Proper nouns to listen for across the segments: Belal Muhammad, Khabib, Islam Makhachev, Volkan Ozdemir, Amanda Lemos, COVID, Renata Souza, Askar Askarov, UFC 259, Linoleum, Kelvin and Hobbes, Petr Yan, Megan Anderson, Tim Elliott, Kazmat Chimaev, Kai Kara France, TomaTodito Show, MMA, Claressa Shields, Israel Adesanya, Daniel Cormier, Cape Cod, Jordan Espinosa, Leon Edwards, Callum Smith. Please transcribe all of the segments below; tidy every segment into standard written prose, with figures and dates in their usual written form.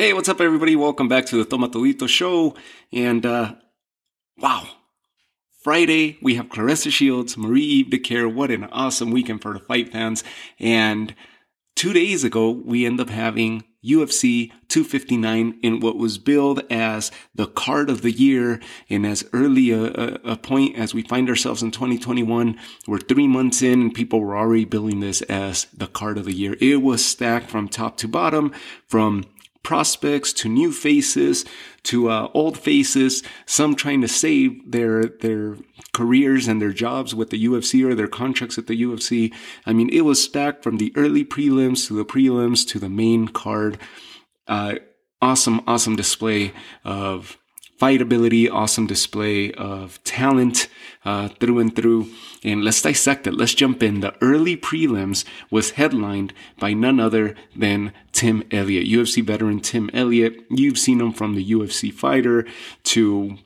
Hey, what's up, everybody? Welcome back to the TomaTodito Show. And, wow. Friday, we have Claressa Shields, Marie-Eve Decare. What an awesome weekend for the fight fans. And 2 days ago, we end up having UFC 259 in what was billed as the card of the year, and as early a point as we find ourselves in 2021. We're 3 months in and people were already billing this as the card of the year. It was stacked from top to bottom, from prospects to new faces to old faces, some trying to save their careers and their jobs with the UFC or their contracts at the UFC. I mean, it was stacked from the early prelims to the main card. Awesome display of fightability, awesome display of talent through and through. And let's dissect it. Let's jump in. The early prelims was headlined by none other than Tim Elliott, UFC veteran Tim Elliott. You've seen him from the UFC fighter to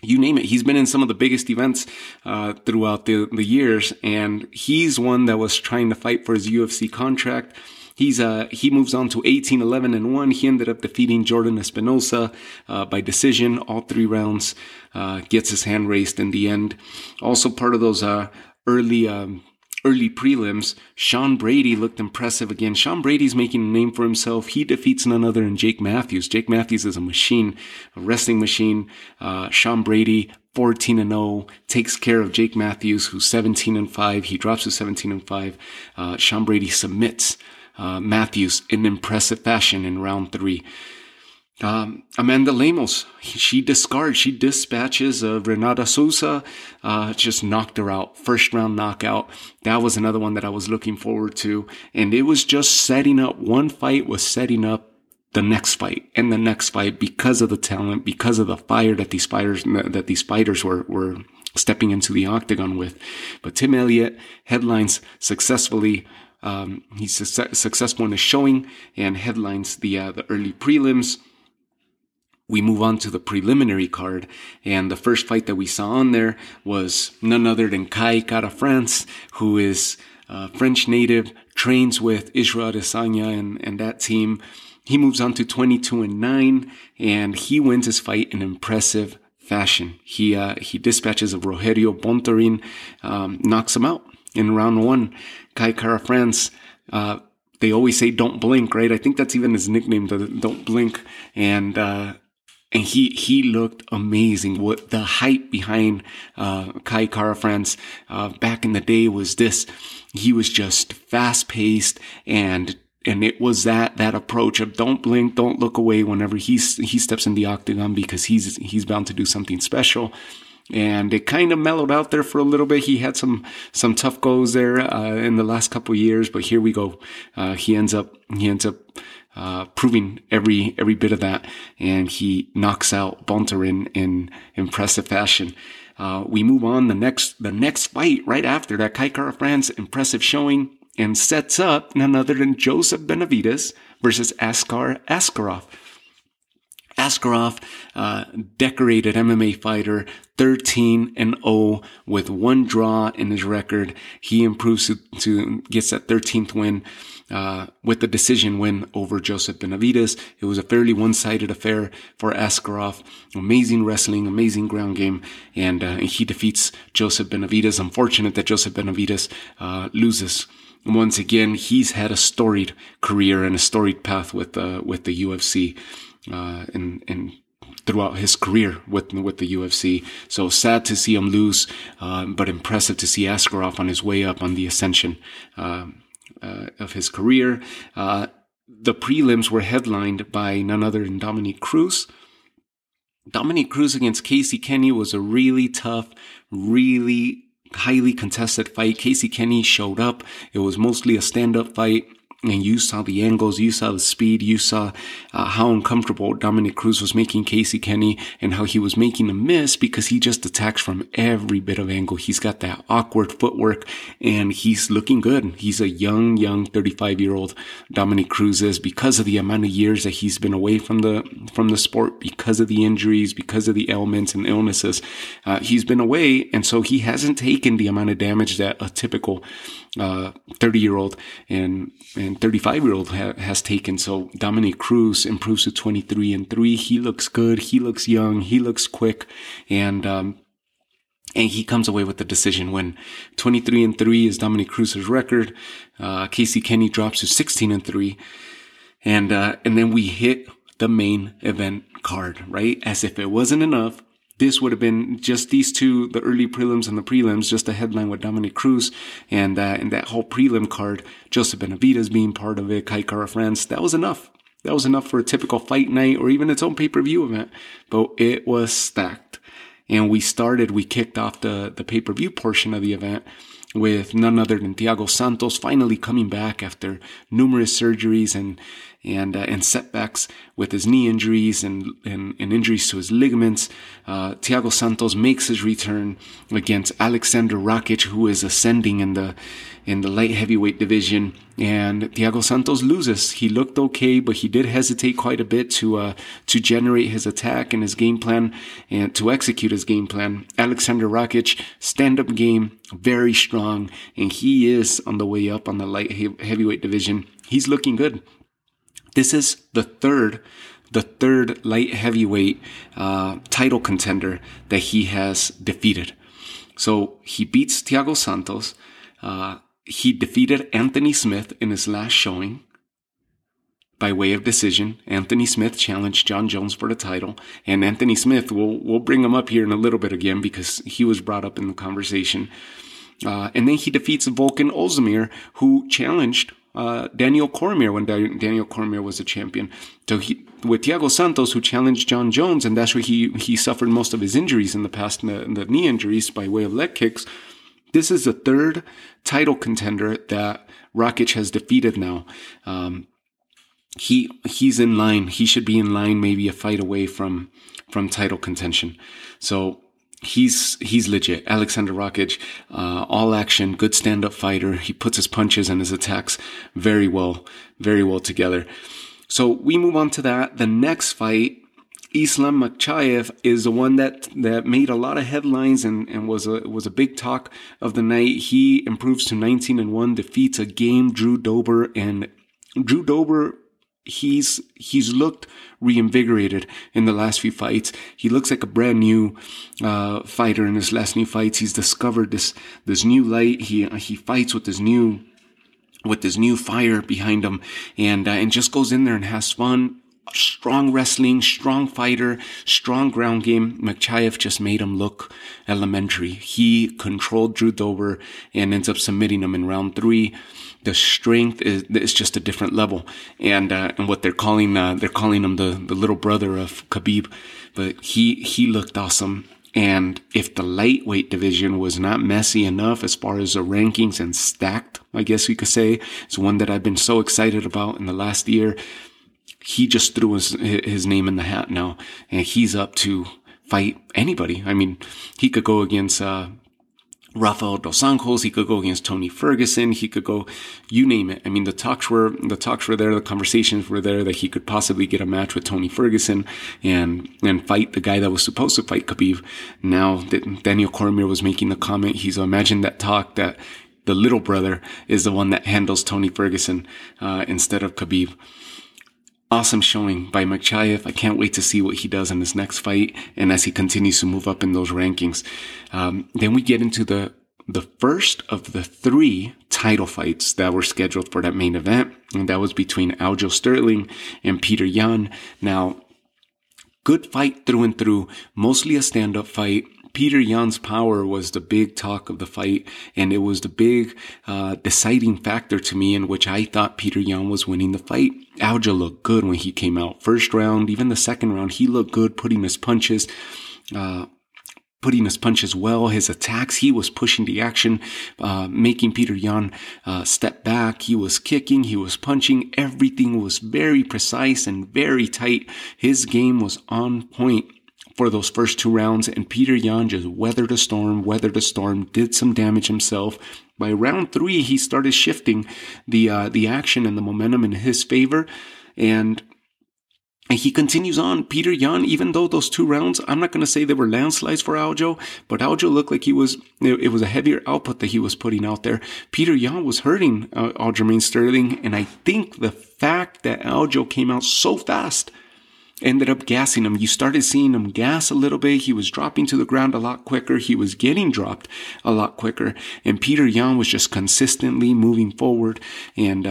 you name it. He's been in some of the biggest events throughout the years, and he's one that was trying to fight for his UFC contract. He moves on to 18-11-1. He ended up defeating Jordan Espinosa by decision, all three rounds. Gets his hand raised in the end. Also part of those early prelims, Sean Brady looked impressive again. Sean Brady's making a name for himself. He defeats none other than Jake Matthews. Jake Matthews is a machine, a wrestling machine. Sean Brady, 14-0, takes care of Jake Matthews, who's 17-5. He drops to 17-5. Sean Brady submits Matthews in impressive fashion in round three. Amanda Lemos, she dispatches Renata Souza, just knocked her out. First round knockout. That was another one that I was looking forward to. And it was just setting up. One fight was setting up the next fight and the next fight because of the talent, because of the fire that these fighters were stepping into the octagon with. But Tim Elliott headlines successfully. He's successful in the showing and headlines the early prelims. We move on to the preliminary card, and the first fight that we saw on there was none other than Kai Kara France, who is a French native, trains with Israel Adesanya and that team. He moves on to 22-9, and he wins his fight in impressive fashion. He dispatches of Rogerio Bontorin, knocks him out. In round one, Kai Kara France, they always say don't blink, right? I think that's even his nickname, don't blink. And he looked amazing. What the hype behind Kai Kara France back in the day was this. He was just fast-paced, and it was that approach of don't blink, don't look away whenever he steps in the octagon, because he's bound to do something special. And it kind of mellowed out there for a little bit. He had some tough goes there in the last couple of years, but here we go. He ends up proving every bit of that, and he knocks out Bontorin in impressive fashion. We move on the next fight right after that. Kai Kara France, impressive showing, and sets up none other than Joseph Benavidez versus Askar Askarov. Askarov, decorated MMA fighter, 13-0 with one draw in his record. He improves to gets that 13th win, with the decision win over Joseph Benavidez. It was a fairly one-sided affair for Askarov. Amazing wrestling, amazing ground game, and he defeats Joseph Benavidez. Unfortunate that Joseph Benavidez, loses. Once again, he's had a storied career and a storied path with the UFC. And throughout his career with the UFC. So sad to see him lose, but impressive to see Askarov on his way up, on the ascension of his career. The prelims were headlined by none other than Dominick Cruz. Dominick Cruz against Casey Kenny was a really tough, really highly contested fight. Casey Kenny showed up. It was mostly a stand-up fight. And you saw the angles, you saw the speed, you saw how uncomfortable Dominick Cruz was making Casey Kenny, and how he was making him miss because he just attacks from every bit of angle. He's got that awkward footwork, and he's looking good. He's a young 35-year-old Dominick Cruz is, because of the amount of years that he's been away from the sport, because of the injuries, because of the ailments and illnesses. He's been away, and so he hasn't taken the amount of damage that a typical 30-year-old and 35-year-old has taken. So Dominick Cruz improves to 23-3. He looks good. He looks young. He looks quick. And he comes away with the decision win. 23-3 is Dominick Cruz's record. Casey Kenny drops to 16-3. And then we hit the main event card, right? As if it wasn't enough. This would have been just these two, the early prelims and the prelims, just a headline with Dominick Cruz and that whole prelim card, Joseph Benavidez being part of it, Kai Kara France. That was enough. That was enough for a typical fight night or even its own pay-per-view event. But it was stacked. And we kicked off the pay-per-view portion of the event with none other than Thiago Santos finally coming back after numerous surgeries and setbacks with his knee injuries and injuries to his ligaments. Thiago Santos makes his return against Alexander Rakic, who is ascending in the light heavyweight division, and Thiago Santos loses. He looked okay, but he did hesitate quite a bit to generate his attack and his game plan and to execute his game plan. Alexander Rakic, stand-up game, very strong, and he is on the way up on the light heavyweight division. He's looking good. This is the third light heavyweight title contender that he has defeated. So he beats Thiago Santos. He defeated Anthony Smith in his last showing by way of decision. Anthony Smith challenged John Jones for the title. And Anthony Smith, we'll bring him up here in a little bit again because he was brought up in the conversation. And then he defeats Volkan Ozdemir, who challenged Daniel Cormier when Daniel Cormier was a champion. So with Thiago Santos, who challenged John Jones, and that's where he suffered most of his injuries in the past, the knee injuries by way of leg kicks. This is the third title contender that Rakic has defeated now. He's in line. He should be in line, maybe a fight away from title contention. So He's legit. Alexander Rakic, all action, good stand-up fighter. He puts his punches and his attacks very well together. So we move on to that. The next fight, Islam Makhachev, is the one that made a lot of headlines and was a big talk of the night. He improves to 19-1, defeats a game Drew Dober, and Drew Dober, He's looked reinvigorated in the last few fights. He looks like a brand new fighter in his last new fights. He's discovered this new light. He fights with this new fire behind him, and just goes in there and has fun. Strong wrestling, strong fighter, strong ground game. Makhachev just made him look elementary. He controlled Drew Dober and ends up submitting him in round 3. The strength is just a different level, and what they're calling him the little brother of Khabib, but he looked awesome. And if the lightweight division was not messy enough as far as the rankings and stacked, I guess we could say, it's one that I've been so excited about in the last year. He just threw his name in the hat now, and he's up to fight anybody. I mean, he could go against Rafael Dos Anjos. He could go against Tony Ferguson. He could go, you name it. I mean, the talks were there. The conversations were there that he could possibly get a match with Tony Ferguson and fight the guy that was supposed to fight Khabib. Now Daniel Cormier was making the comment. He's imagined that talk that the little brother is the one that handles Tony Ferguson instead of Khabib. Awesome showing by Makhachev. I can't wait to see what he does in his next fight and as he continues to move up in those rankings. Then we get into the first of the 3 title fights that were scheduled for that main event, and that was between Aljo Sterling and Petr Yan. Now, good fight through and through, mostly a stand-up fight. Petr Yan's power was the big talk of the fight, and it was the big deciding factor to me in which I thought Petr Yan was winning the fight. Aljo looked good when he came out. First round, even the second round, he looked good, putting his punches well, his attacks. He was pushing the action, making Petr Yan step back. He was kicking, he was punching. Everything was very precise and very tight. His game was on point for those first 2 rounds, and Petr Yan just weathered a storm, did some damage himself. By round 3, he started shifting the action and the momentum in his favor, and And he continues on. Petr Yan, even though those two rounds, I'm not going to say they were landslides for Aljo, but Aljo looked like it was a heavier output that he was putting out there. Petr Yan was hurting Aljamain Sterling. And I think the fact that Aljo came out so fast ended up gassing him. You started seeing him gas a little bit. He was dropping to the ground a lot quicker. He was getting dropped a lot quicker. And Petr Yan was just consistently moving forward and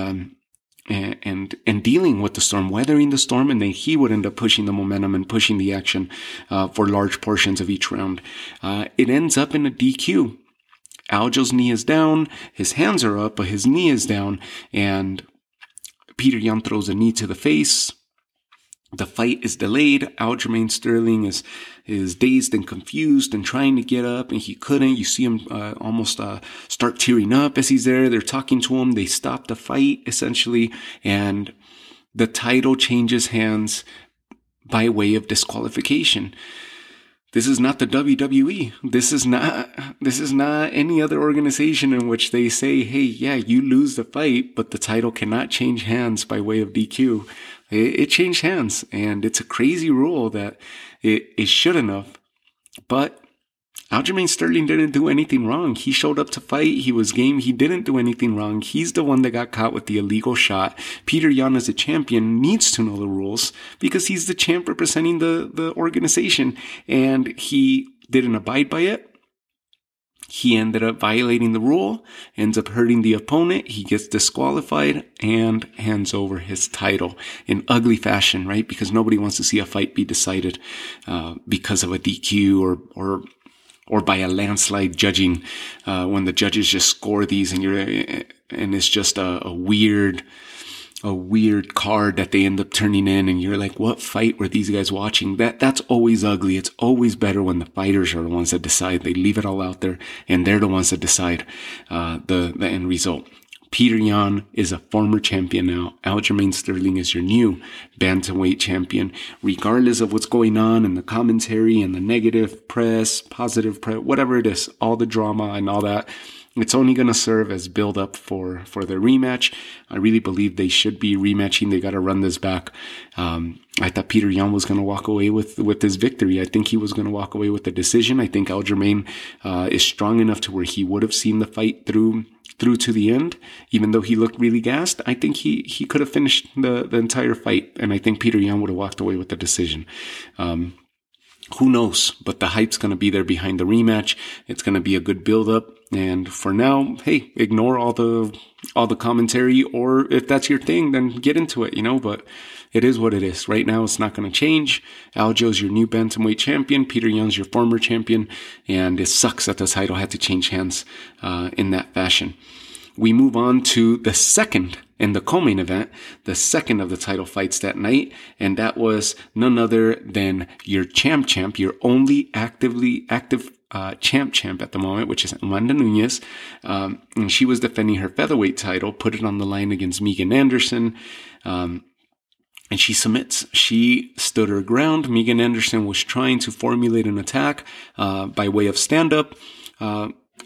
dealing with the storm, weathering the storm, and then he would end up pushing the momentum and pushing the action for large portions of each round. It ends up in a DQ. Aljo's knee is down, his hands are up, but his knee is down, and Petr Yan throws a knee to the face. The fight is delayed. Aljamain Sterling is dazed and confused and trying to get up, and he couldn't. You see him almost start tearing up as he's there. They're talking to him. They stop the fight, essentially, and the title changes hands by way of disqualification. This is not the WWE. This is not any other organization in which they say, hey, yeah, you lose the fight, but the title cannot change hands by way of DQ. It changed hands, and it's a crazy rule that it shouldn't have. But Aljamain Sterling didn't do anything wrong. He showed up to fight. He was game. He didn't do anything wrong. He's the one that got caught with the illegal shot. Petr Yan, as a champion, needs to know the rules because he's the champ representing the organization, and he didn't abide by it. He ended up violating the rule, ends up hurting the opponent. He gets disqualified and hands over his title in ugly fashion, right? Because nobody wants to see a fight be decided because of a DQ or by a landslide judging when the judges just score these and it's just a weird card that they end up turning in, and you're like, what fight were these guys watching? That's always ugly. It's always better when the fighters are the ones that decide. They leave it all out there, and they're the ones that decide the end result. Petr Yan is a former champion now. Aljamain Sterling is your new bantamweight champion. Regardless of what's going on in the commentary and the negative press, positive press, whatever it is, all the drama and all that, it's only going to serve as build up for their rematch. I really believe they should be rematching. They got to run this back. I thought Petr Yan was going to walk away with his victory. I think he was going to walk away with the decision. I think Aljamain is strong enough to where he would have seen the fight through to the end, even though he looked really gassed. I think he could have finished the entire fight, and I think Petr Yan would have walked away with the decision. Who knows? But the hype's going to be there behind the rematch. It's going to be a good build-up. And for now, hey, ignore all the commentary, or if that's your thing, then get into it, but it is what it is. Right now, it's not going to change. Aljo's your new bantamweight champion. Petr Yan's your former champion. And it sucks that the title had to change hands in that fashion. We move on to the second and the co-main event, the second of the title fights that night, and that was none other than your champ, your only active champ at the moment, which is Amanda Nunez. And she was defending her featherweight title, put it on the line against Megan Anderson. And she submits. She stood her ground. Megan Anderson was trying to formulate an attack by way of stand-up.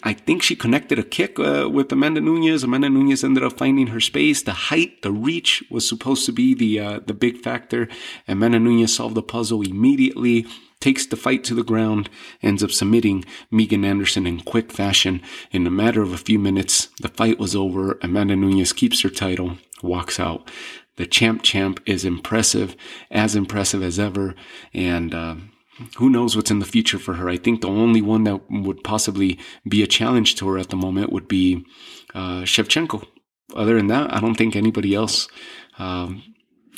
I think she connected a kick with Amanda Nunez. Amanda Nunez ended up finding her space. The height, the reach was supposed to be the big factor. Amanda Nunez solved the puzzle immediately, takes the fight to the ground, ends up submitting Megan Anderson in quick fashion. In a matter of a few minutes, the fight was over. Amanda Nunez keeps her title, walks out. The champ is impressive as ever, and who knows what's in the future for her. I think the only one that would possibly be a challenge to her at the moment would be Shevchenko. Other than that, I don't think anybody else.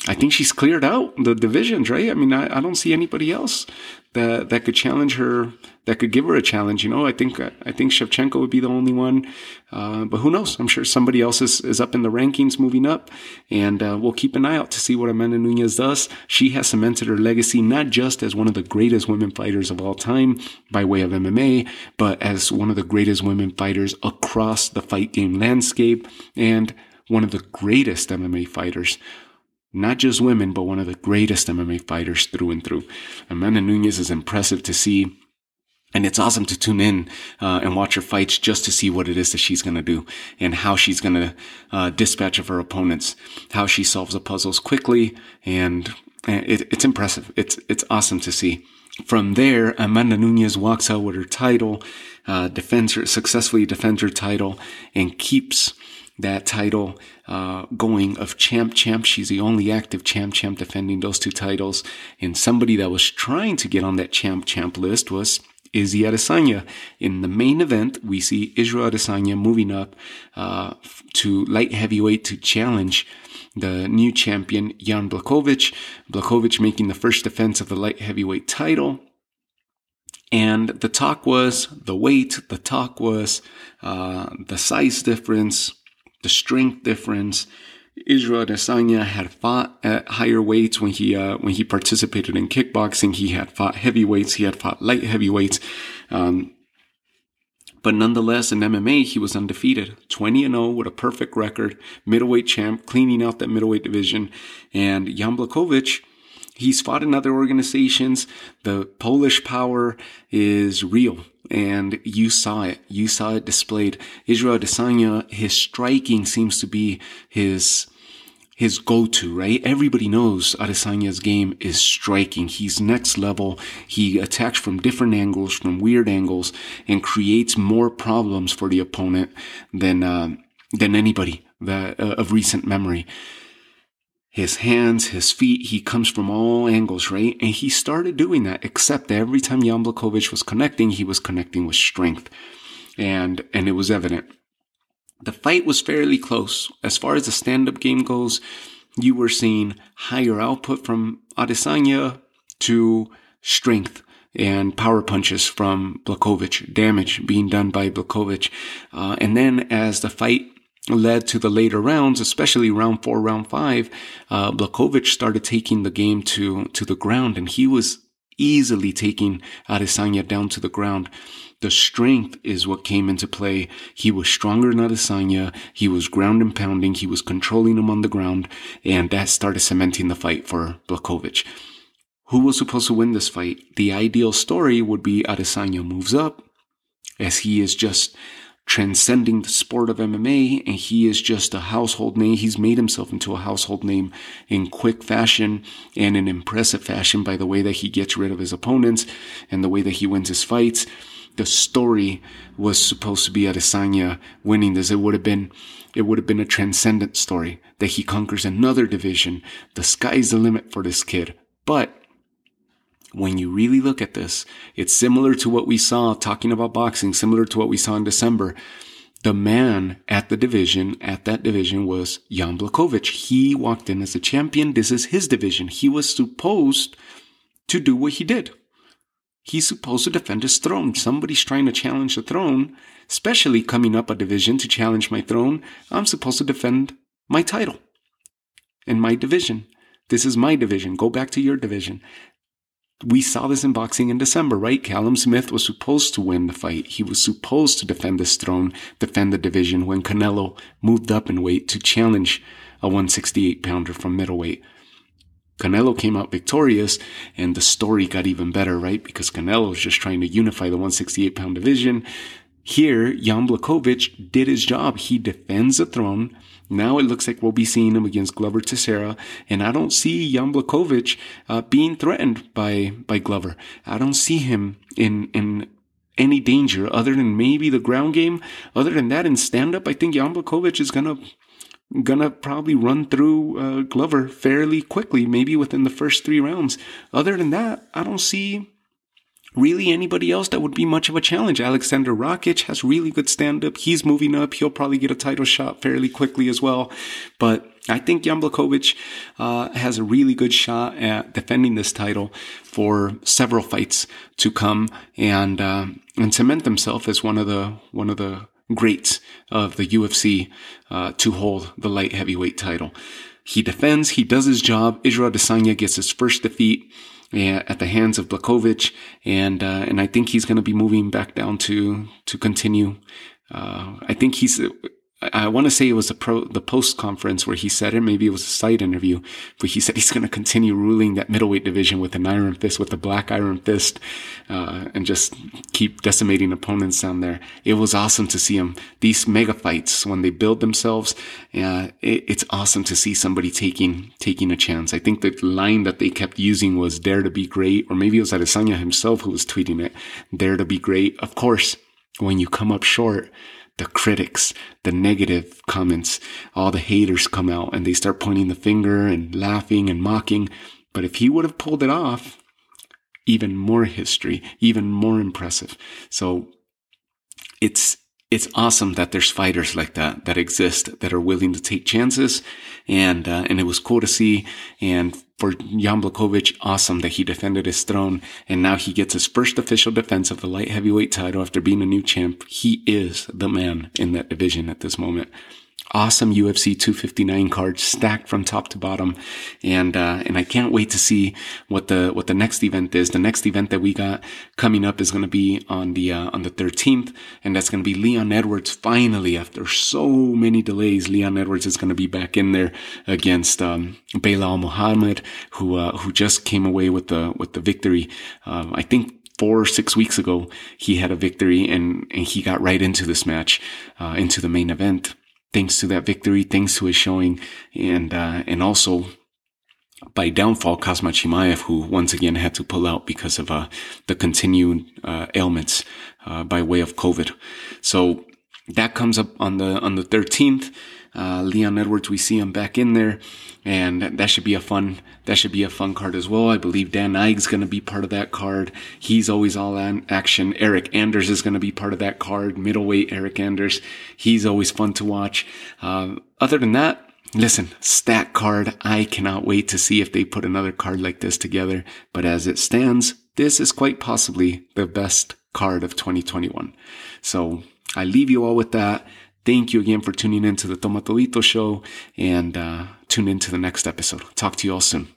I think she's cleared out the divisions, right? I mean, I don't see anybody else that could challenge her, that could give her a challenge. I think Shevchenko would be the only one. But who knows? I'm sure somebody else is up in the rankings, moving up. And we'll keep an eye out to see what Amanda Nunez does. She has cemented her legacy, not just as one of the greatest women fighters of all time by way of MMA, but as one of the greatest women fighters across the fight game landscape and one of the greatest MMA fighters. Not just women, but one of the greatest MMA fighters through and through. Amanda Nunez is impressive to see. And it's awesome to tune in and watch her fights just to see what it is that she's going to do and how she's going to dispatch of her opponents, how she solves the puzzles quickly, and It's impressive. It's awesome to see. From there, Amanda Nunez walks out with her title, successfully defends her title, and keeps that title going of champ. She's the only active champ defending those two titles. And somebody that was trying to get on that champ list was Israel Adesanya. In the main event, we see Israel Adesanya moving up to light heavyweight to challenge the new champion, Jan Blachowicz. Blachowicz making the first defense of the light heavyweight title. And the talk was the weight, the talk was the size difference, the strength difference. Israel Adesanya had fought at higher weights when he participated in kickboxing. He had fought heavyweights. He had fought light heavyweights. But nonetheless, in MMA, he was undefeated, 20-0 with a perfect record, middleweight champ, cleaning out that middleweight division. And Jan Blachowicz, he's fought in other organizations. The Polish power is real, and you saw it. You saw it displayed. Israel Adesanya, his striking seems to be his go-to, right? Everybody knows Adesanya's game is striking. He's next level. He attacks from different angles, from weird angles, and creates more problems for the opponent than anybody of recent memory. His hands, his feet, he comes from all angles, right? And he started doing that, except that every time Jan Blachowicz was connecting, he was connecting with strength. And it was evident. The fight was fairly close. As far as the stand-up game goes, you were seeing higher output from Adesanya to strength and power punches from Blachowicz, damage being done by Blachowicz. And then as the fight led to the later rounds, especially round 4, round 5, Blachowicz started taking the game to the ground, and he was easily taking Adesanya down to the ground. The strength is what came into play. He was stronger than Adesanya. He was ground and pounding. He was controlling him on the ground. And that started cementing the fight for Blachowicz. Who was supposed to win this fight? The ideal story would be Adesanya moves up, as he is just transcending the sport of MMA, and he is just a household name. He's made himself into a household name in quick fashion and in impressive fashion by the way that he gets rid of his opponents and the way that he wins his fights. The story was supposed to be Adesanya winning this. It would have been a transcendent story that he conquers another division. The sky's the limit for this kid. But when you really look at this, it's similar to what we saw talking about boxing, similar to what we saw in December. The man at that division was Jan Blachowicz. He walked in as a champion. This is his division. He was supposed to do what he did. He's supposed to defend his throne. Somebody's trying to challenge the throne, especially coming up a division to challenge my throne. I'm supposed to defend my title and my division. This is my division. Go back to your division. We saw this in boxing in December, right? Callum Smith was supposed to win the fight. He was supposed to defend his throne, defend the division when Canelo moved up in weight to challenge a 168-pounder from middleweight. Canelo came out victorious, and the story got even better, right? Because Canelo was just trying to unify the 168-pound division. Here, Jan Blachowicz did his job. He defends the throne. Now it looks like we'll be seeing him against Glover Teixeira, and I don't see Jan Blachowicz being threatened by Glover. I don't see him in any danger other than maybe the ground game. Other than that, in stand-up, I think Jan Blachowicz is gonna probably run through Glover fairly quickly, maybe within the first 3 rounds. Other than that, I don't see really anybody else that would be much of a challenge. Alexander Rakic has really good stand-up. He's moving up. He'll probably get a title shot fairly quickly as well. But I think Jan Blachowicz has a really good shot at defending this title for several fights to come and cement himself as one of the greats of the UFC to hold the light heavyweight title. He defends. He does his job. Israel Adesanya gets his first defeat at the hands of Blachowicz, and I think he's going to be moving back down to continue. I think he's I want to say it was the post conference where he said it, maybe it was a side interview, but he said he's going to continue ruling that middleweight division with an iron fist, with a black iron fist, and just keep decimating opponents down there. It was awesome to see him. These mega fights, when they build themselves, it's awesome to see somebody taking a chance. I think the line that they kept using was dare to be great, or maybe it was Adesanya himself who was tweeting it, dare to be great. Of course, when you come up short, the critics, the negative comments, all the haters come out and they start pointing the finger and laughing and mocking. But if he would have pulled it off, even more history, even more impressive. So it's awesome that there's fighters like that exist, that are willing to take chances. And it was cool to see. And for Jan Blachowicz, awesome that he defended his throne. And now he gets his first official defense of the light heavyweight title after being a new champ. He is the man in that division at this moment. Awesome UFC 259 card, stacked from top to bottom. And I can't wait to see what the next event is. The next event that we got coming up is going to be on the 13th. And that's going to be Leon Edwards. Finally, after so many delays, Leon Edwards is going to be back in there against, Belal Muhammad, who just came away with the victory. I think 4 or 6 weeks ago, he had a victory and he got right into this match, into the main event. Thanks to that victory, thanks to his showing, and also by downfall, Kazmat Chimaev, who once again had to pull out because of the continued ailments by way of COVID. So that comes up on the 13th. Leon Edwards, we see him back in there, and that should be a fun card as well. I believe Dan Ike's going to be part of that card. He's always all on action. Eric Anders is going to be part of that card. Middleweight Eric Anders. He's always fun to watch. Other than that, listen, stack card. I cannot wait to see if they put another card like this together. But as it stands, this is quite possibly the best card of 2021. So I leave you all with that. Thank you again for tuning in to the Toma Todito Show, and tune in to the next episode. Talk to you all soon.